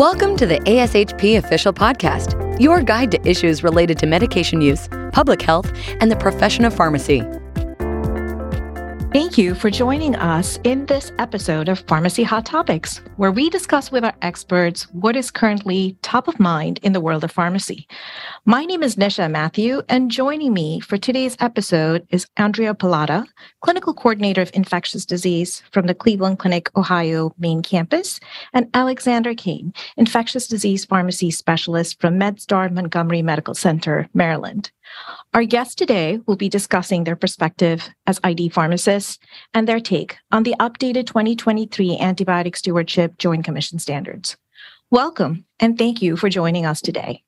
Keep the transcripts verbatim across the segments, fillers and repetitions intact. Welcome to the A S H P Official Podcast, your guide to issues related to medication use, public health, and the profession of pharmacy. Thank you for joining us in this episode of Pharmacy Hot Topics, where we discuss with our experts what is currently top of mind in the world of pharmacy. My name is Nisha Matthew, and joining me for today's episode is Andrea Pallotta, Clinical Coordinator of Infectious Disease from the Cleveland Clinic, Ohio main campus, and Alexander Kane, Infectious Disease Pharmacy Specialist from MedStar Montgomery Medical Center, Maryland. Our guests today will be discussing their perspective as I D pharmacists and their take on the updated twenty twenty-three Antibiotic Stewardship Joint Commission standards. Welcome, and thank you for joining us today.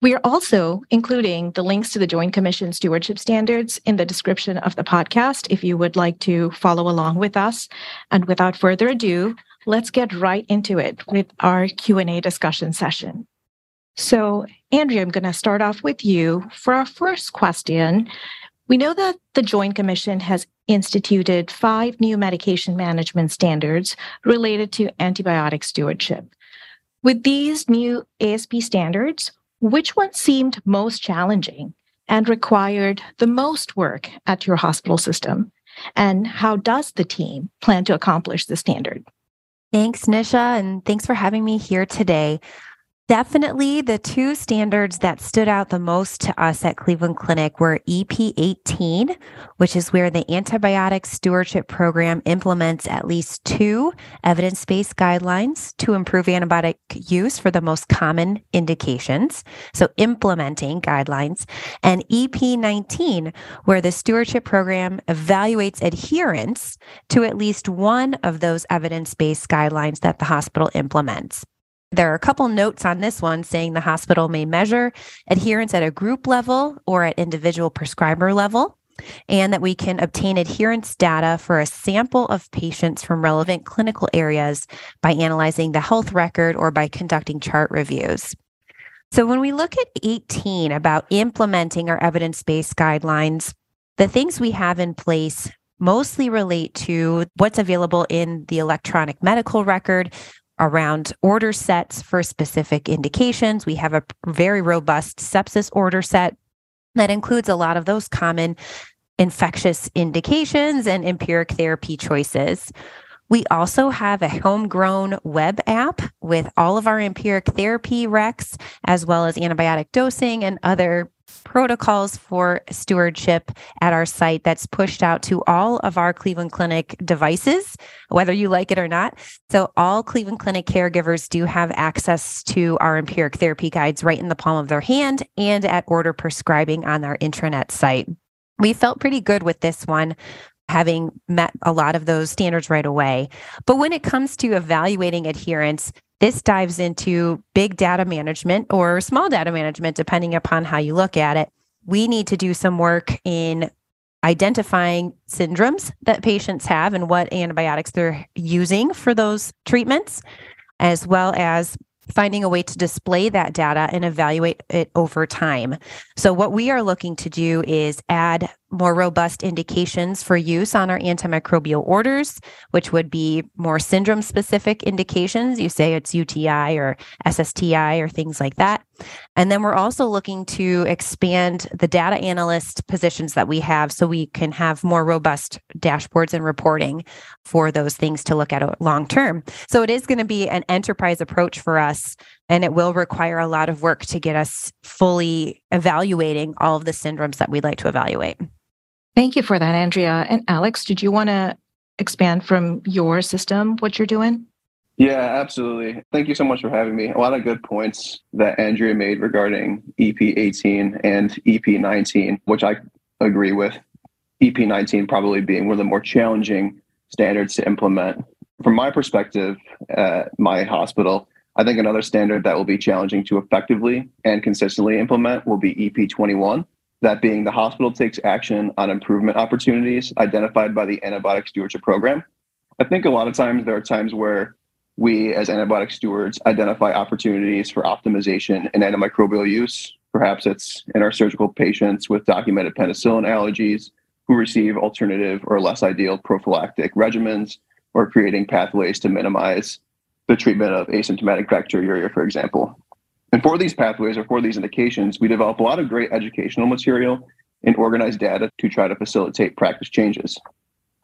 We are also including the links to the Joint Commission Stewardship Standards in the description of the podcast if you would like to follow along with us. And without further ado, let's get right into it with our Q and A discussion session. So, Andrea, I'm going to start off with you. For our first question, we know that the Joint Commission has instituted five new medication management standards related to antibiotic stewardship. With these new A S P standards, which one seemed most challenging and required the most work at your hospital system? And how does the team plan to accomplish the standard? Thanks, Nisha, and thanks for having me here today. Definitely the two standards that stood out the most to us at Cleveland Clinic were E P eighteen, which is where the Antibiotic Stewardship Program implements at least two evidence-based guidelines to improve antibiotic use for the most common indications, so implementing guidelines, and E P nineteen, where the stewardship program evaluates adherence to at least one of those evidence-based guidelines that the hospital implements. There are a couple notes on this one saying the hospital may measure adherence at a group level or at individual prescriber level, and that we can obtain adherence data for a sample of patients from relevant clinical areas by analyzing the health record or by conducting chart reviews. So when we look at eighteen about implementing our evidence-based guidelines, the things we have in place mostly relate to what's available in the electronic medical record, around order sets for specific indications. We have a very robust sepsis order set that includes a lot of those common infectious indications and empiric therapy choices. We also have a homegrown web app with all of our empiric therapy recs, as well as antibiotic dosing and other protocols for stewardship at our site that's pushed out to all of our Cleveland Clinic devices, whether you like it or not. So all Cleveland Clinic caregivers do have access to our empiric therapy guides right in the palm of their hand and at order prescribing on our intranet site. We felt pretty good with this one, having met a lot of those standards right away. But when it comes to evaluating adherence, this dives into big data management or small data management, depending upon how you look at it. We need to do some work in identifying syndromes that patients have and what antibiotics they're using for those treatments, as well as finding a way to display that data and evaluate it over time. So what we are looking to do is add more robust indications for use on our antimicrobial orders, which would be more syndrome-specific indications. You say it's U T I or S S T I or things like that. And then we're also looking to expand the data analyst positions that we have so we can have more robust dashboards and reporting for those things to look at long-term. So it is going to be an enterprise approach for us, and it will require a lot of work to get us fully evaluating all of the syndromes that we'd like to evaluate. Thank you for that, Andrea. And Alex, did you want to expand from your system what you're doing? Yeah, absolutely. Thank you so much for having me. A lot of good points that Andrea made regarding E P eighteen and E P nineteen, which I agree with. E P nineteen probably being one of the more challenging standards to implement. From my perspective at my hospital, I think another standard that will be challenging to effectively and consistently implement will be E P twenty-one. That being the hospital takes action on improvement opportunities identified by the antibiotic stewardship program. I think a lot of times there are times where we as antibiotic stewards identify opportunities for optimization in antimicrobial use. Perhaps it's in our surgical patients with documented penicillin allergies who receive alternative or less ideal prophylactic regimens or creating pathways to minimize the treatment of asymptomatic bacteriuria, for example. And for these pathways or for these indications, we develop a lot of great educational material and organized data to try to facilitate practice changes.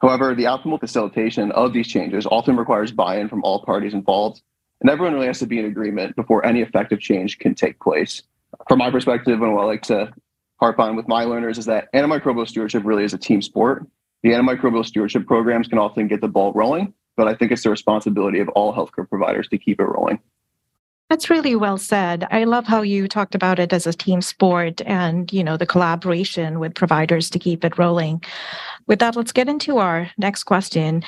However, the optimal facilitation of these changes often requires buy-in from all parties involved, and everyone really has to be in agreement before any effective change can take place. From my perspective, and what I like to harp on with my learners is that antimicrobial stewardship really is a team sport. The antimicrobial stewardship programs can often get the ball rolling, but I think it's the responsibility of all healthcare providers to keep it rolling. That's really well said. I love how you talked about it as a team sport and, you know, the collaboration with providers to keep it rolling. With that, let's get into our next question.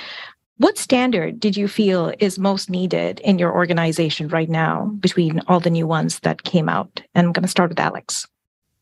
What standard did you feel is most needed in your organization right now between all the new ones that came out? And I'm going to start with Alex.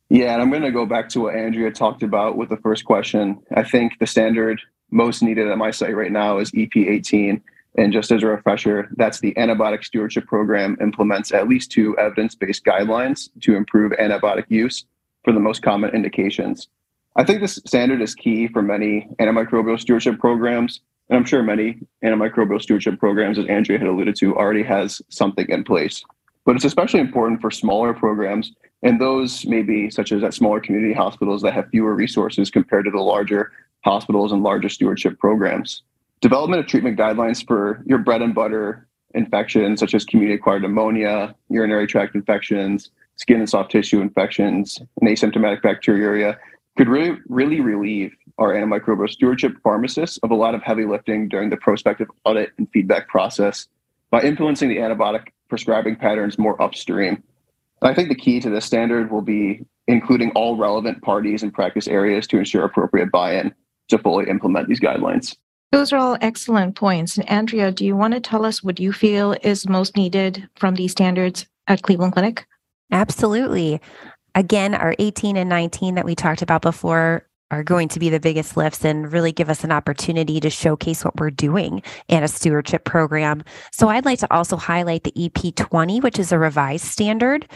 Yeah, and I'm going to go back to what Andrea talked about with the first question. I think the standard most needed at my site right now is E P eighteen. And just as a refresher, that's the Antibiotic Stewardship Program implements at least two evidence-based guidelines to improve antibiotic use for the most common indications. I think this standard is key for many antimicrobial stewardship programs, and I'm sure many antimicrobial stewardship programs, as Andrea had alluded to, already has something in place. But it's especially important for smaller programs, and those maybe such as at smaller community hospitals that have fewer resources compared to the larger hospitals and larger stewardship programs. Development of treatment guidelines for your bread and butter infections, such as community-acquired pneumonia, urinary tract infections, skin and soft tissue infections, and asymptomatic bacteriuria, could really, really relieve our antimicrobial stewardship pharmacists of a lot of heavy lifting during the prospective audit and feedback process by influencing the antibiotic prescribing patterns more upstream. I think the key to this standard will be including all relevant parties and practice areas to ensure appropriate buy-in to fully implement these guidelines. Those are all excellent points. And Andrea, do you want to tell us what you feel is most needed from these standards at Cleveland Clinic? Absolutely. Again, our eighteen and nineteen that we talked about before are going to be the biggest lifts and really give us an opportunity to showcase what we're doing in a stewardship program. So I'd like to also highlight the E P twenty, which is a revised standard,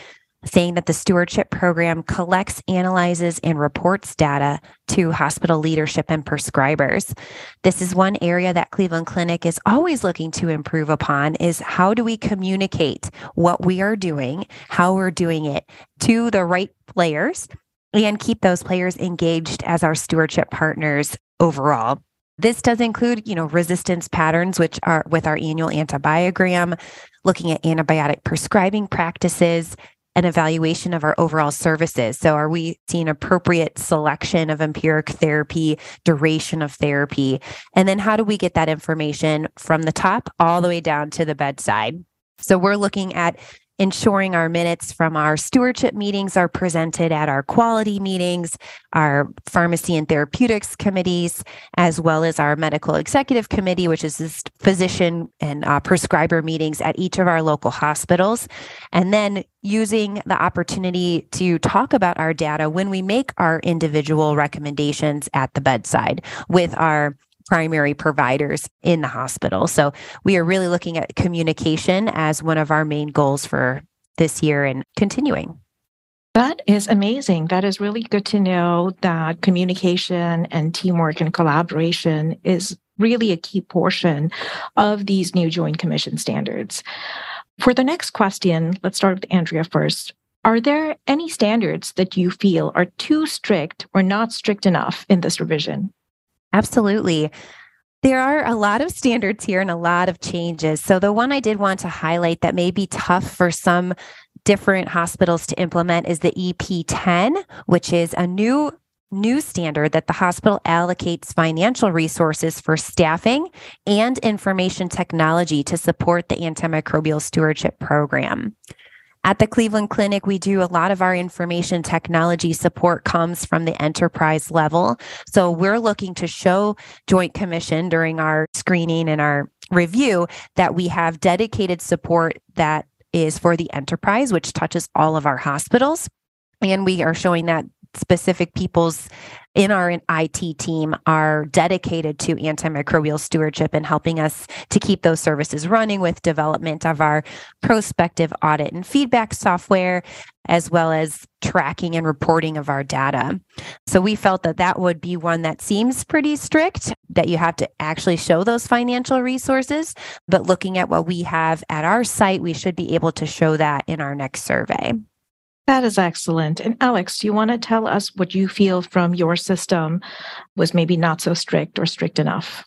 saying that the stewardship program collects, analyzes, and reports data to hospital leadership and prescribers. This is one area that Cleveland Clinic is always looking to improve upon is how do we communicate what we are doing, how we're doing it to the right players, and keep those players engaged as our stewardship partners overall. This does include, you know, resistance patterns, which are with our annual antibiogram, looking at antibiotic prescribing practices, an evaluation of our overall services. So are we seeing appropriate selection of empiric therapy, duration of therapy? And then how do we get that information from the top all the way down to the bedside? So we're looking at ensuring our minutes from our stewardship meetings are presented at our quality meetings, our pharmacy and therapeutics committees, as well as our medical executive committee, which is this physician and uh, prescriber meetings at each of our local hospitals. And then using the opportunity to talk about our data when we make our individual recommendations at the bedside with our primary providers in the hospital. So we are really looking at communication as one of our main goals for this year and continuing. That is amazing. That is really good to know that communication and teamwork and collaboration is really a key portion of these new Joint Commission standards. For the next question, let's start with Andrea first. Are there any standards that you feel are too strict or not strict enough in this revision? Absolutely. There are a lot of standards here and a lot of changes. So the one I did want to highlight that may be tough for some different hospitals to implement is the E P ten, which is a new new standard that the hospital allocates financial resources for staffing and information technology to support the antimicrobial stewardship program. At the Cleveland Clinic, we do a lot of our information technology support comes from the enterprise level. So we're looking to show Joint Commission during our screening and our review that we have dedicated support that is for the enterprise, which touches all of our hospitals. And we are showing that specific peoples in our I T team are dedicated to antimicrobial stewardship and helping us to keep those services running with development of our prospective audit and feedback software, as well as tracking and reporting of our data. So we felt that that would be one that seems pretty strict, that you have to actually show those financial resources. But looking at what we have at our site, we should be able to show that in our next survey. That is excellent. And Alex, do you want to tell us what you feel from your system was maybe not so strict or strict enough?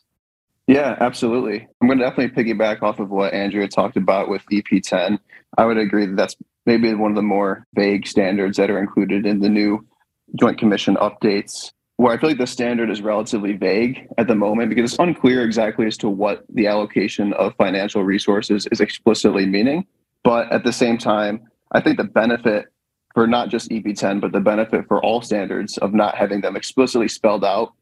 Yeah, absolutely. I'm going to definitely piggyback off of what Andrea talked about with E P ten. I would agree that that's maybe one of the more vague standards that are included in the new Joint Commission updates, where I feel like the standard is relatively vague at the moment because it's unclear exactly as to what the allocation of financial resources is explicitly meaning. But at the same time, I think the benefit for not just E P ten, but the benefit for all standards of not having them explicitly spelled out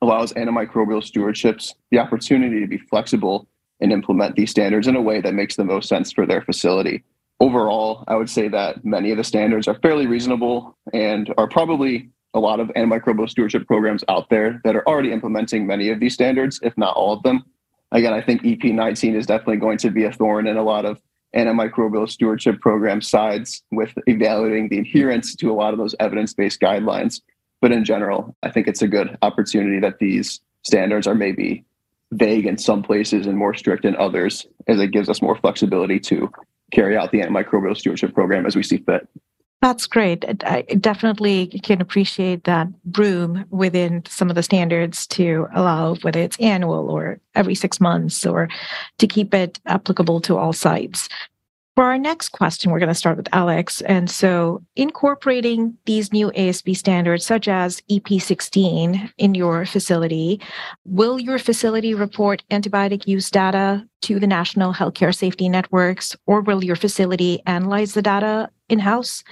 allows antimicrobial stewardships the opportunity to be flexible and implement these standards in a way that makes the most sense for their facility. Overall, I would say that many of the standards are fairly reasonable and are probably a lot of antimicrobial stewardship programs out there that are already implementing many of these standards, if not all of them. Again, I think E P nineteen is definitely going to be a thorn in a lot of antimicrobial stewardship program sides with evaluating the adherence to a lot of those evidence-based guidelines. But in general, I think it's a good opportunity that these standards are maybe vague in some places and more strict in others, as it gives us more flexibility to carry out the antimicrobial stewardship program as we see fit. That's great. I definitely can appreciate that room within some of the standards to allow, whether it's annual or every six months, or to keep it applicable to all sites. For our next question, we're going to start with Alex. And so incorporating these new A S P standards, such as E P sixteen in your facility, will your facility report antibiotic use data to the National Healthcare Safety Networks, or will your facility analyze the data in-house?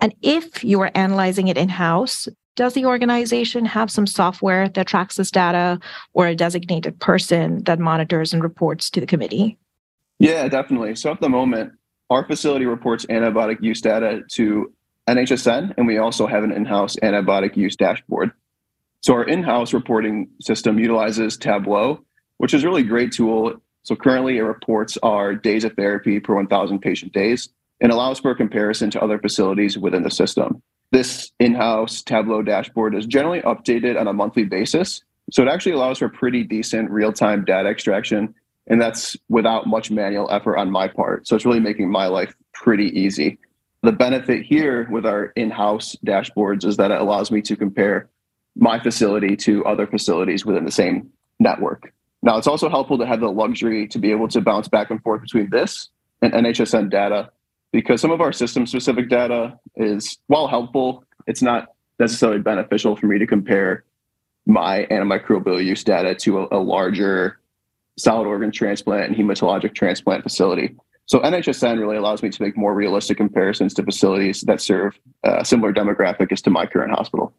And if you are analyzing it in-house, does the organization have some software that tracks this data or a designated person that monitors and reports to the committee? Yeah, definitely. So at the moment, our facility reports antibiotic use data to N H S N, and we also have an in-house antibiotic use dashboard. So our in-house reporting system utilizes Tableau, which is a really great tool. So currently it reports our days of therapy per one thousand patient days and allows for a comparison to other facilities within the system. This in-house Tableau dashboard is generally updated on a monthly basis. So it actually allows for pretty decent real-time data extraction, and that's without much manual effort on my part. So it's really making my life pretty easy. The benefit here with our in-house dashboards is that it allows me to compare my facility to other facilities within the same network. Now, it's also helpful to have the luxury to be able to bounce back and forth between this and N H S N data, because some of our system-specific data is, while helpful, it's not necessarily beneficial for me to compare my antimicrobial use data to a, a larger solid organ transplant and hematologic transplant facility. So N H S N really allows me to make more realistic comparisons to facilities that serve a similar demographic as to my current hospital.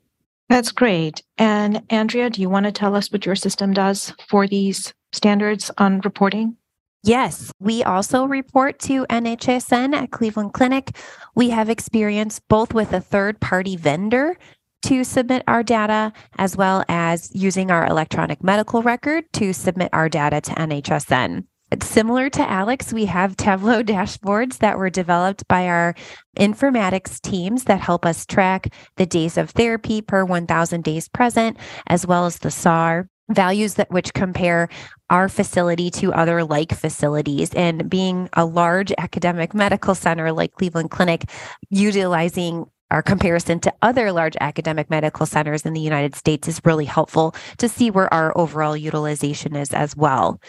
That's great. And Andrea, do you want to tell us what your system does for these standards on reporting? Yes, we also report to N H S N at Cleveland Clinic. We have experience both with a third-party vendor to submit our data, as well as using our electronic medical record to submit our data to N H S N. Similar to Alex, we have Tableau dashboards that were developed by our informatics teams that help us track the days of therapy per one thousand days present, as well as the S A R values that which compare our facility to other like facilities. And being a large academic medical center like Cleveland Clinic, utilizing our comparison to other large academic medical centers in the United States is really helpful to see where our overall utilization is as well.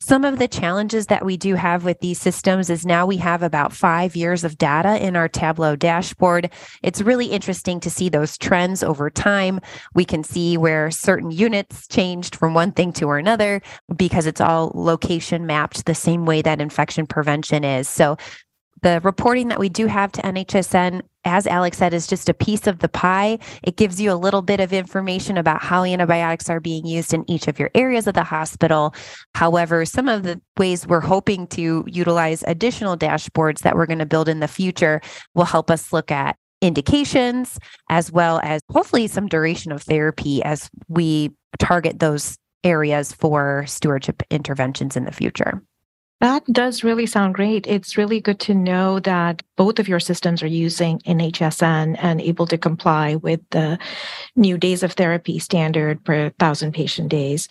Some of the challenges that we do have with these systems is now we have about five years of data in our Tableau dashboard. It's really interesting to see those trends over time. We can see where certain units changed from one thing to another because it's all location mapped the same way that infection prevention is. So the reporting that we do have to N H S N, as Alex said, is just a piece of the pie. It gives you a little bit of information about how antibiotics are being used in each of your areas of the hospital. However, some of the ways we're hoping to utilize additional dashboards that we're going to build in the future will help us look at indications, as well as hopefully some duration of therapy as we target those areas for stewardship interventions in the future. That does really sound great. It's really good to know that both of your systems are using N H S N and able to comply with the new days of therapy standard per one thousand patient days.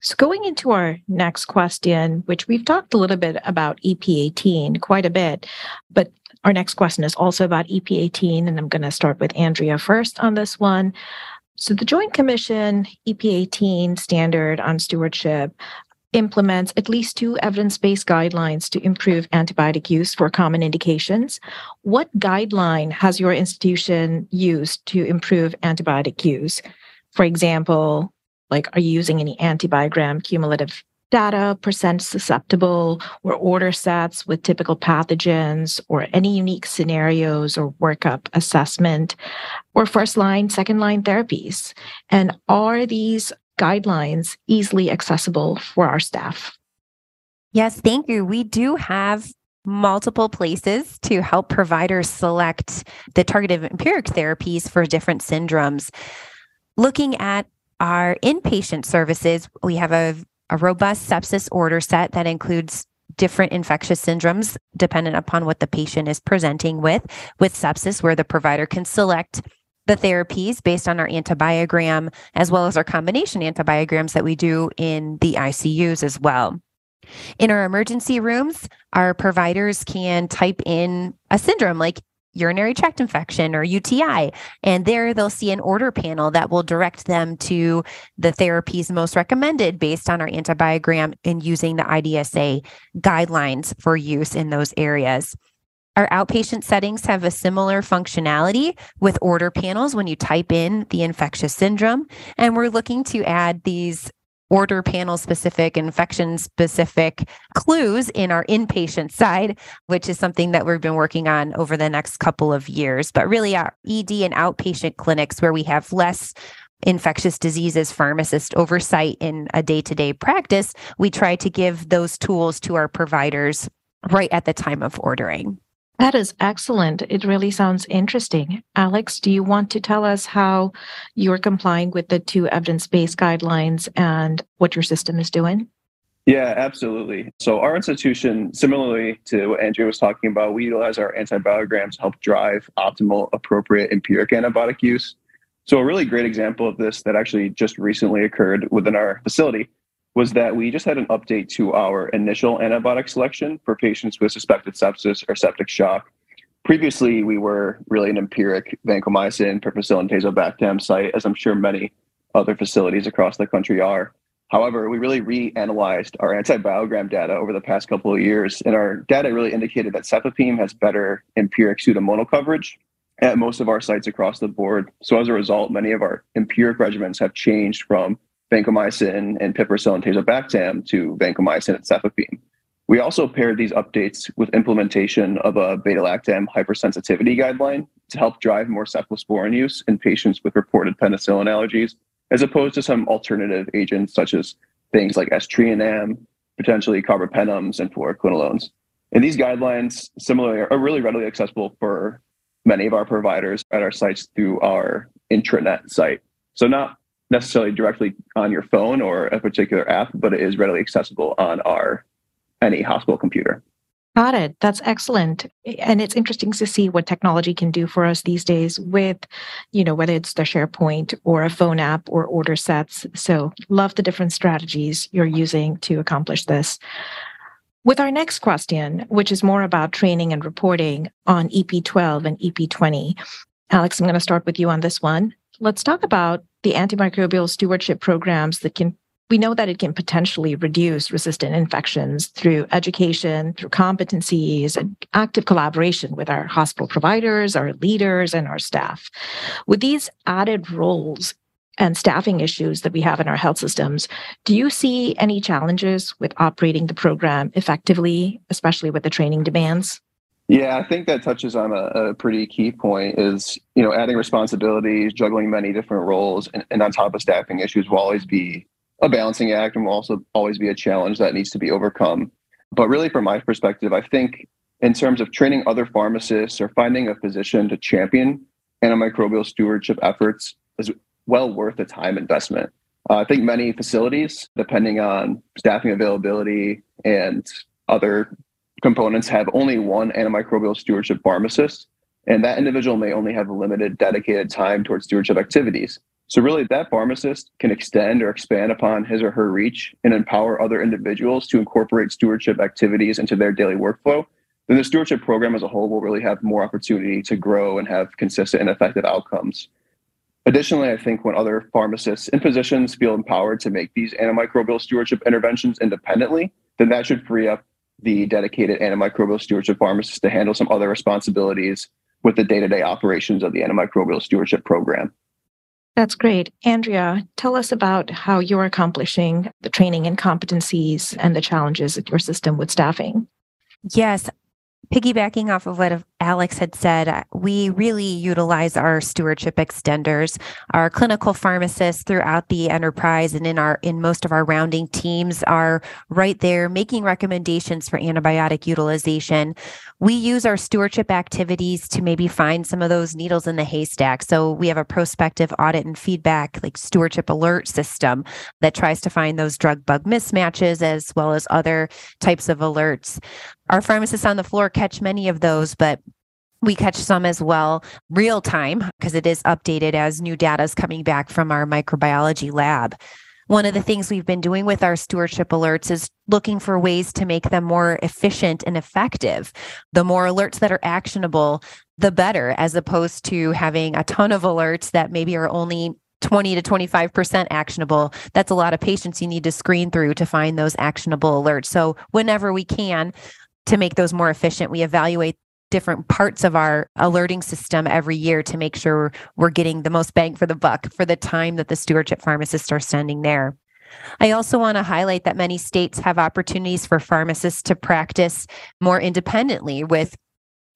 So going into our next question, which we've talked a little bit about E P eighteen quite a bit, but our next question is also about E P eighteen, and I'm going to start with Andrea first on this one. So the Joint Commission E P eighteen standard on stewardship implements at least two evidence-based guidelines to improve antibiotic use for common indications. What guideline has your institution used to improve antibiotic use? For example, like, are you using any antibiogram cumulative data, percent susceptible, or order sets with typical pathogens, or any unique scenarios or workup assessment, or first-line, second-line therapies? And are these guidelines easily accessible for our staff? Yes, thank you. We do have multiple places to help providers select the targeted empiric therapies for different syndromes. Looking at our inpatient services, we have a, a robust sepsis order set that includes different infectious syndromes dependent upon what the patient is presenting with, with sepsis, where the provider can select the therapies based on our antibiogram, as well as our combination antibiograms that we do in the I C Us as well. In our emergency rooms, our providers can type in a syndrome like urinary tract infection or U T I, and there they'll see an order panel that will direct them to the therapies most recommended based on our antibiogram and using the I D S A guidelines for use in those areas. Our outpatient settings have a similar functionality with order panels when you type in the infectious syndrome. And we're looking to add these order panel-specific, infection-specific clues in our inpatient side, which is something that we've been working on over the next couple of years. But really our E D and outpatient clinics, where we have less infectious diseases pharmacist oversight in a day-to-day practice, we try to give those tools to our providers right at the time of ordering. That is excellent. It really sounds interesting. Alex, do you want to tell us how you're complying with the two evidence-based guidelines and what your system is doing? Yeah, absolutely. So our institution, similarly to what Andrea was talking about, we utilize our antibiograms to help drive optimal, appropriate, empiric antibiotic use. So a really great example of this that actually just recently occurred within our facility was that we just had an update to our initial antibiotic selection for patients with suspected sepsis or septic shock. Previously, we were really an empiric vancomycin, piperacillin, tazobactam site, as I'm sure many other facilities across the country are. However, we really reanalyzed our antibiogram data over the past couple of years, and our data really indicated that cefepime has better empiric pseudomonal coverage at most of our sites across the board. So as a result, many of our empiric regimens have changed from vancomycin and piperacillin tazobactam to vancomycin and cefepime. We also paired these updates with implementation of a beta-lactam hypersensitivity guideline to help drive more cephalosporin use in patients with reported penicillin allergies, as opposed to some alternative agents such as things like estrianam, potentially carbapenems, and fluoroquinolones. And these guidelines, similarly, are really readily accessible for many of our providers at our sites through our intranet site. So not necessarily directly on your phone or a particular app, but it is readily accessible on our any hospital computer. Got it. That's excellent. And it's interesting to see what technology can do for us these days with, you know, whether it's the SharePoint or a phone app or order sets. So love the different strategies you're using to accomplish this. With our next question, which is more about training and reporting on E P twelve and E P twenty. Alex, I'm going to start with you on this one. Let's talk about the antimicrobial stewardship programs that can, we know that it can potentially reduce resistant infections through education, through competencies, and active collaboration with our hospital providers, our leaders, and our staff. With these added roles and staffing issues that we have in our health systems, do you see any challenges with operating the program effectively, especially with the training demands? Yeah, I think that touches on a, a pretty key point is, you know, adding responsibilities, juggling many different roles, and, and on top of staffing issues will always be a balancing act and will also always be a challenge that needs to be overcome. But really, from my perspective, I think in terms of training other pharmacists or finding a physician to champion antimicrobial stewardship efforts is well worth the time investment. Uh, I think many facilities, depending on staffing availability and other components, have only one antimicrobial stewardship pharmacist, and that individual may only have a limited dedicated time towards stewardship activities. So really, that pharmacist can extend or expand upon his or her reach and empower other individuals to incorporate stewardship activities into their daily workflow. Then the stewardship program as a whole will really have more opportunity to grow and have consistent and effective outcomes. Additionally, I think when other pharmacists and physicians feel empowered to make these antimicrobial stewardship interventions independently, then that should free up the dedicated antimicrobial stewardship pharmacist to handle some other responsibilities with the day-to-day operations of the antimicrobial stewardship program. That's great. Andrea, tell us about how you're accomplishing the training and competencies and the challenges at your system with staffing. Yes. Piggybacking off of what Alex had said, we really utilize our stewardship extenders, our clinical pharmacists throughout the enterprise and in our in most of our rounding teams are right there making recommendations for antibiotic utilization. We use our stewardship activities to maybe find some of those needles in the haystack. So we have a prospective audit and feedback, like stewardship alert system that tries to find those drug bug mismatches as well as other types of alerts. Our pharmacists on the floor catch many of those, but we catch some as well real time because it is updated as new data is coming back from our microbiology lab. One of the things we've been doing with our stewardship alerts is looking for ways to make them more efficient and effective. The more alerts that are actionable, the better, as opposed to having a ton of alerts that maybe are only twenty to twenty-five percent actionable. That's a lot of patients you need to screen through to find those actionable alerts. So whenever we can, to make those more efficient, we evaluate different parts of our alerting system every year to make sure we're getting the most bang for the buck for the time that the stewardship pharmacists are spending there. I also want to highlight that many states have opportunities for pharmacists to practice more independently with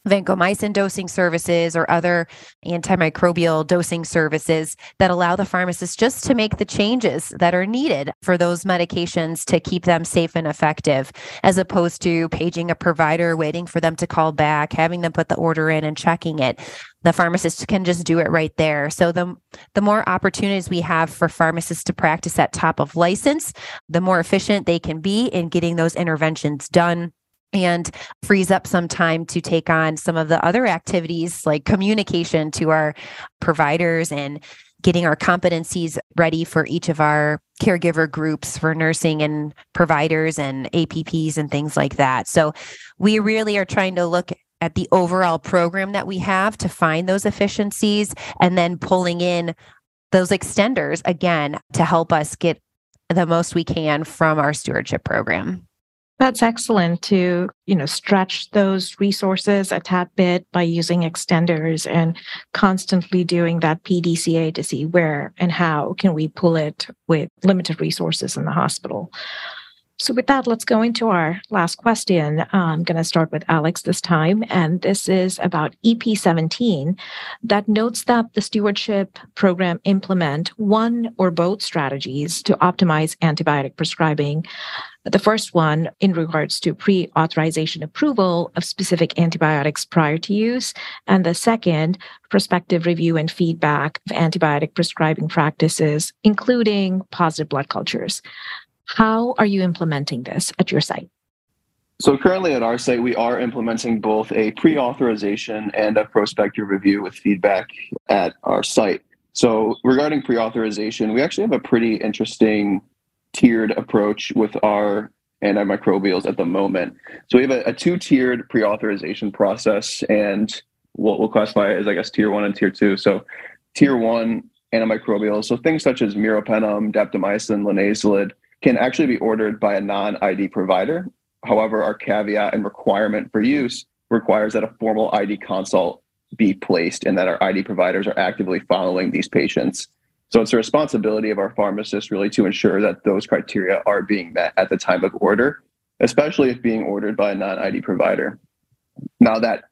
vancomycin dosing services or other antimicrobial dosing services that allow the pharmacist just to make the changes that are needed for those medications to keep them safe and effective, as opposed to paging a provider, waiting for them to call back, having them put the order in and checking it. The pharmacist can just do it right there. So the, the more opportunities we have for pharmacists to practice at top of license, the more efficient they can be in getting those interventions done, and frees up some time to take on some of the other activities like communication to our providers and getting our competencies ready for each of our caregiver groups for nursing and providers and A P Ps and things like that. So we really are trying to look at the overall program that we have to find those efficiencies and then pulling in those extenders again to help us get the most we can from our stewardship program. That's excellent to, you know, stretch those resources a tad bit by using extenders and constantly doing that P D C A to see where and how can we pull it with limited resources in the hospital. So with that, let's go into our last question. I'm going to start with Alex this time, and this is about E P seventeen that notes that the stewardship program implement one or both strategies to optimize antibiotic prescribing. The first one in regards to pre-authorization approval of specific antibiotics prior to use, and the second, prospective review and feedback of antibiotic prescribing practices, including positive blood cultures. How are you implementing this at your site? So currently at our site, we are implementing both a pre-authorization and a prospective review with feedback at our site. So regarding pre-authorization, we actually have a pretty interesting tiered approach with our antimicrobials at the moment. So we have a, a two-tiered pre-authorization process, and what we'll classify as, I guess, tier one and tier two. So tier one antimicrobials, so things such as meropenem, daptomycin, linezolid, can actually be ordered by a non-I D provider. However, our caveat and requirement for use requires that a formal I D consult be placed and that our I D providers are actively following these patients. So it's the responsibility of our pharmacists really to ensure that those criteria are being met at the time of order, especially if being ordered by a non-I D provider. Now that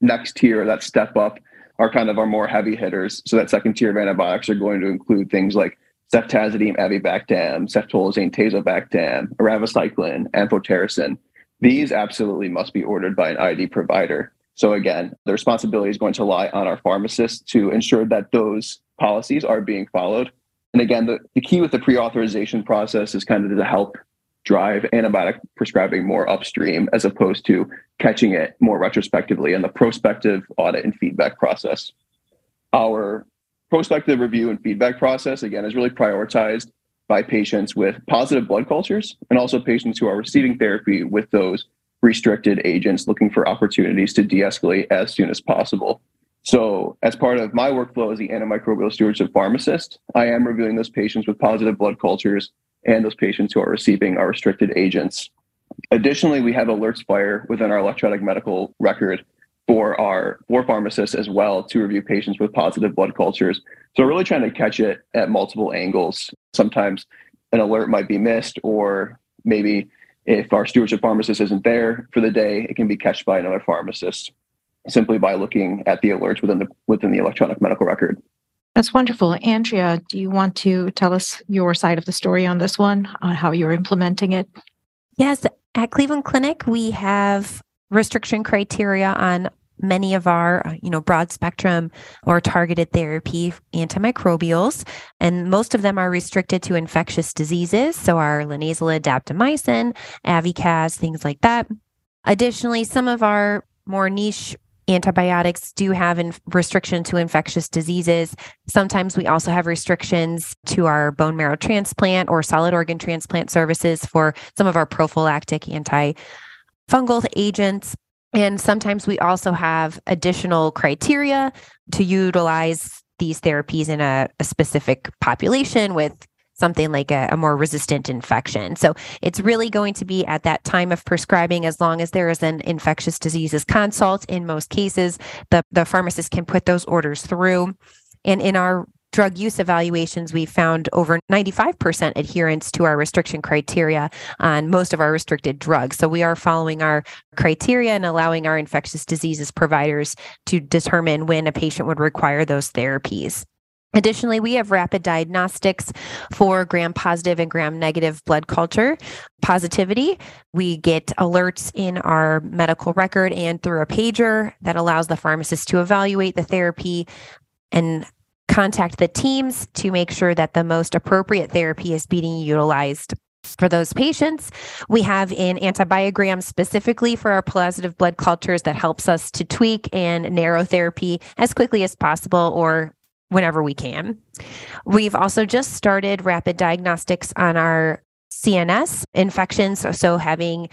next tier, that step up, are kind of our more heavy hitters. So that second tier of antibiotics are going to include things like ceftazidime, avibactam, ceftolozane, tazobactam, eravacycline, amphotericin. These absolutely must be ordered by an I D provider. So again, the responsibility is going to lie on our pharmacists to ensure that those policies are being followed. And again, the, the key with the pre-authorization process is kind of to help drive antibiotic prescribing more upstream as opposed to catching it more retrospectively in the prospective audit and feedback process. Our prospective review and feedback process, again, is really prioritized by patients with positive blood cultures and also patients who are receiving therapy with those restricted agents looking for opportunities to de-escalate as soon as possible. So as part of my workflow as the antimicrobial stewardship pharmacist, I am reviewing those patients with positive blood cultures and those patients who are receiving our restricted agents. Additionally, we have alerts fire within our electronic medical record for our war pharmacists as well to review patients with positive blood cultures. So really trying to catch it at multiple angles. Sometimes an alert might be missed, or maybe if our stewardship pharmacist isn't there for the day, it can be catched by another pharmacist simply by looking at the alerts within the within the electronic medical record. That's wonderful. Andrea, do you want to tell us your side of the story on this one, on how you're implementing it? Yes. At Cleveland Clinic, we have restriction criteria on many of our, you know, broad spectrum or targeted therapy antimicrobials, and most of them are restricted to infectious diseases. So our linazolid, daptomycin, Avicaz, things like that. Additionally, some of our more niche antibiotics do have in restriction to infectious diseases. Sometimes we also have restrictions to our bone marrow transplant or solid organ transplant services for some of our prophylactic antifungal agents. And sometimes we also have additional criteria to utilize these therapies in a, a specific population with something like a, a more resistant infection. So it's really going to be at that time of prescribing, as long as there is an infectious diseases consult. In most cases, the, the pharmacist can put those orders through. And in our drug use evaluations, we found over ninety-five percent adherence to our restriction criteria on most of our restricted drugs. So we are following our criteria and allowing our infectious diseases providers to determine when a patient would require those therapies. Additionally, we have rapid diagnostics for gram-positive and gram-negative blood culture positivity. We get alerts in our medical record and through a pager that allows the pharmacist to evaluate the therapy and contact the teams to make sure that the most appropriate therapy is being utilized for those patients. We have an antibiogram specifically for our positive blood cultures that helps us to tweak and narrow therapy as quickly as possible or whenever we can. We've also just started rapid diagnostics on our C N S infections. So, so having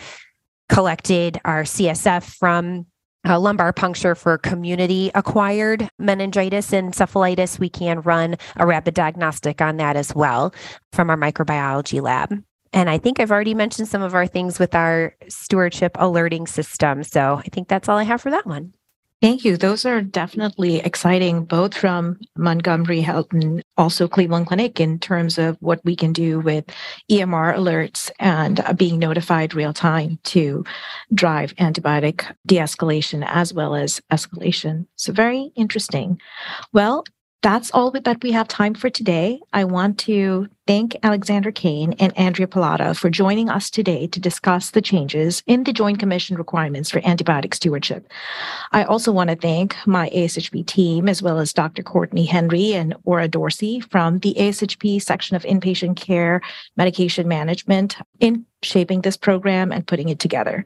collected our C S F from Uh, lumbar puncture for community-acquired meningitis and encephalitis, we can run a rapid diagnostic on that as well from our microbiology lab. And I think I've already mentioned some of our things with our stewardship alerting system. So I think that's all I have for that one. Thank you. Those are definitely exciting, both from Montgomery Health and also Cleveland Clinic in terms of what we can do with E M R alerts and being notified real time to drive antibiotic de-escalation as well as escalation. So very interesting. Well, that's all that we have time for today. I want to thank Alexander Kane and Andrea Pallotta for joining us today to discuss the changes in the Joint Commission requirements for antibiotic stewardship. I also want to thank my A S H P team, as well as Doctor Courtney Henry and Ora Dorsey from the A S H P section of inpatient care medication management in shaping this program and putting it together.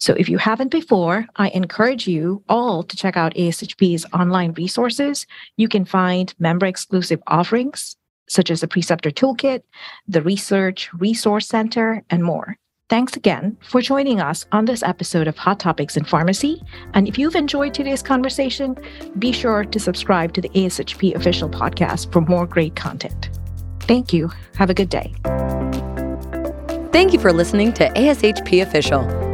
So if you haven't before, I encourage you all to check out A S H P's online resources. You can find member-exclusive offerings, such as the Preceptor Toolkit, the Research Resource Center, and more. Thanks again for joining us on this episode of Hot Topics in Pharmacy. And if you've enjoyed today's conversation, be sure to subscribe to the A S H P official podcast for more great content. Thank you. Have a good day. Thank you for listening to A S H P Official,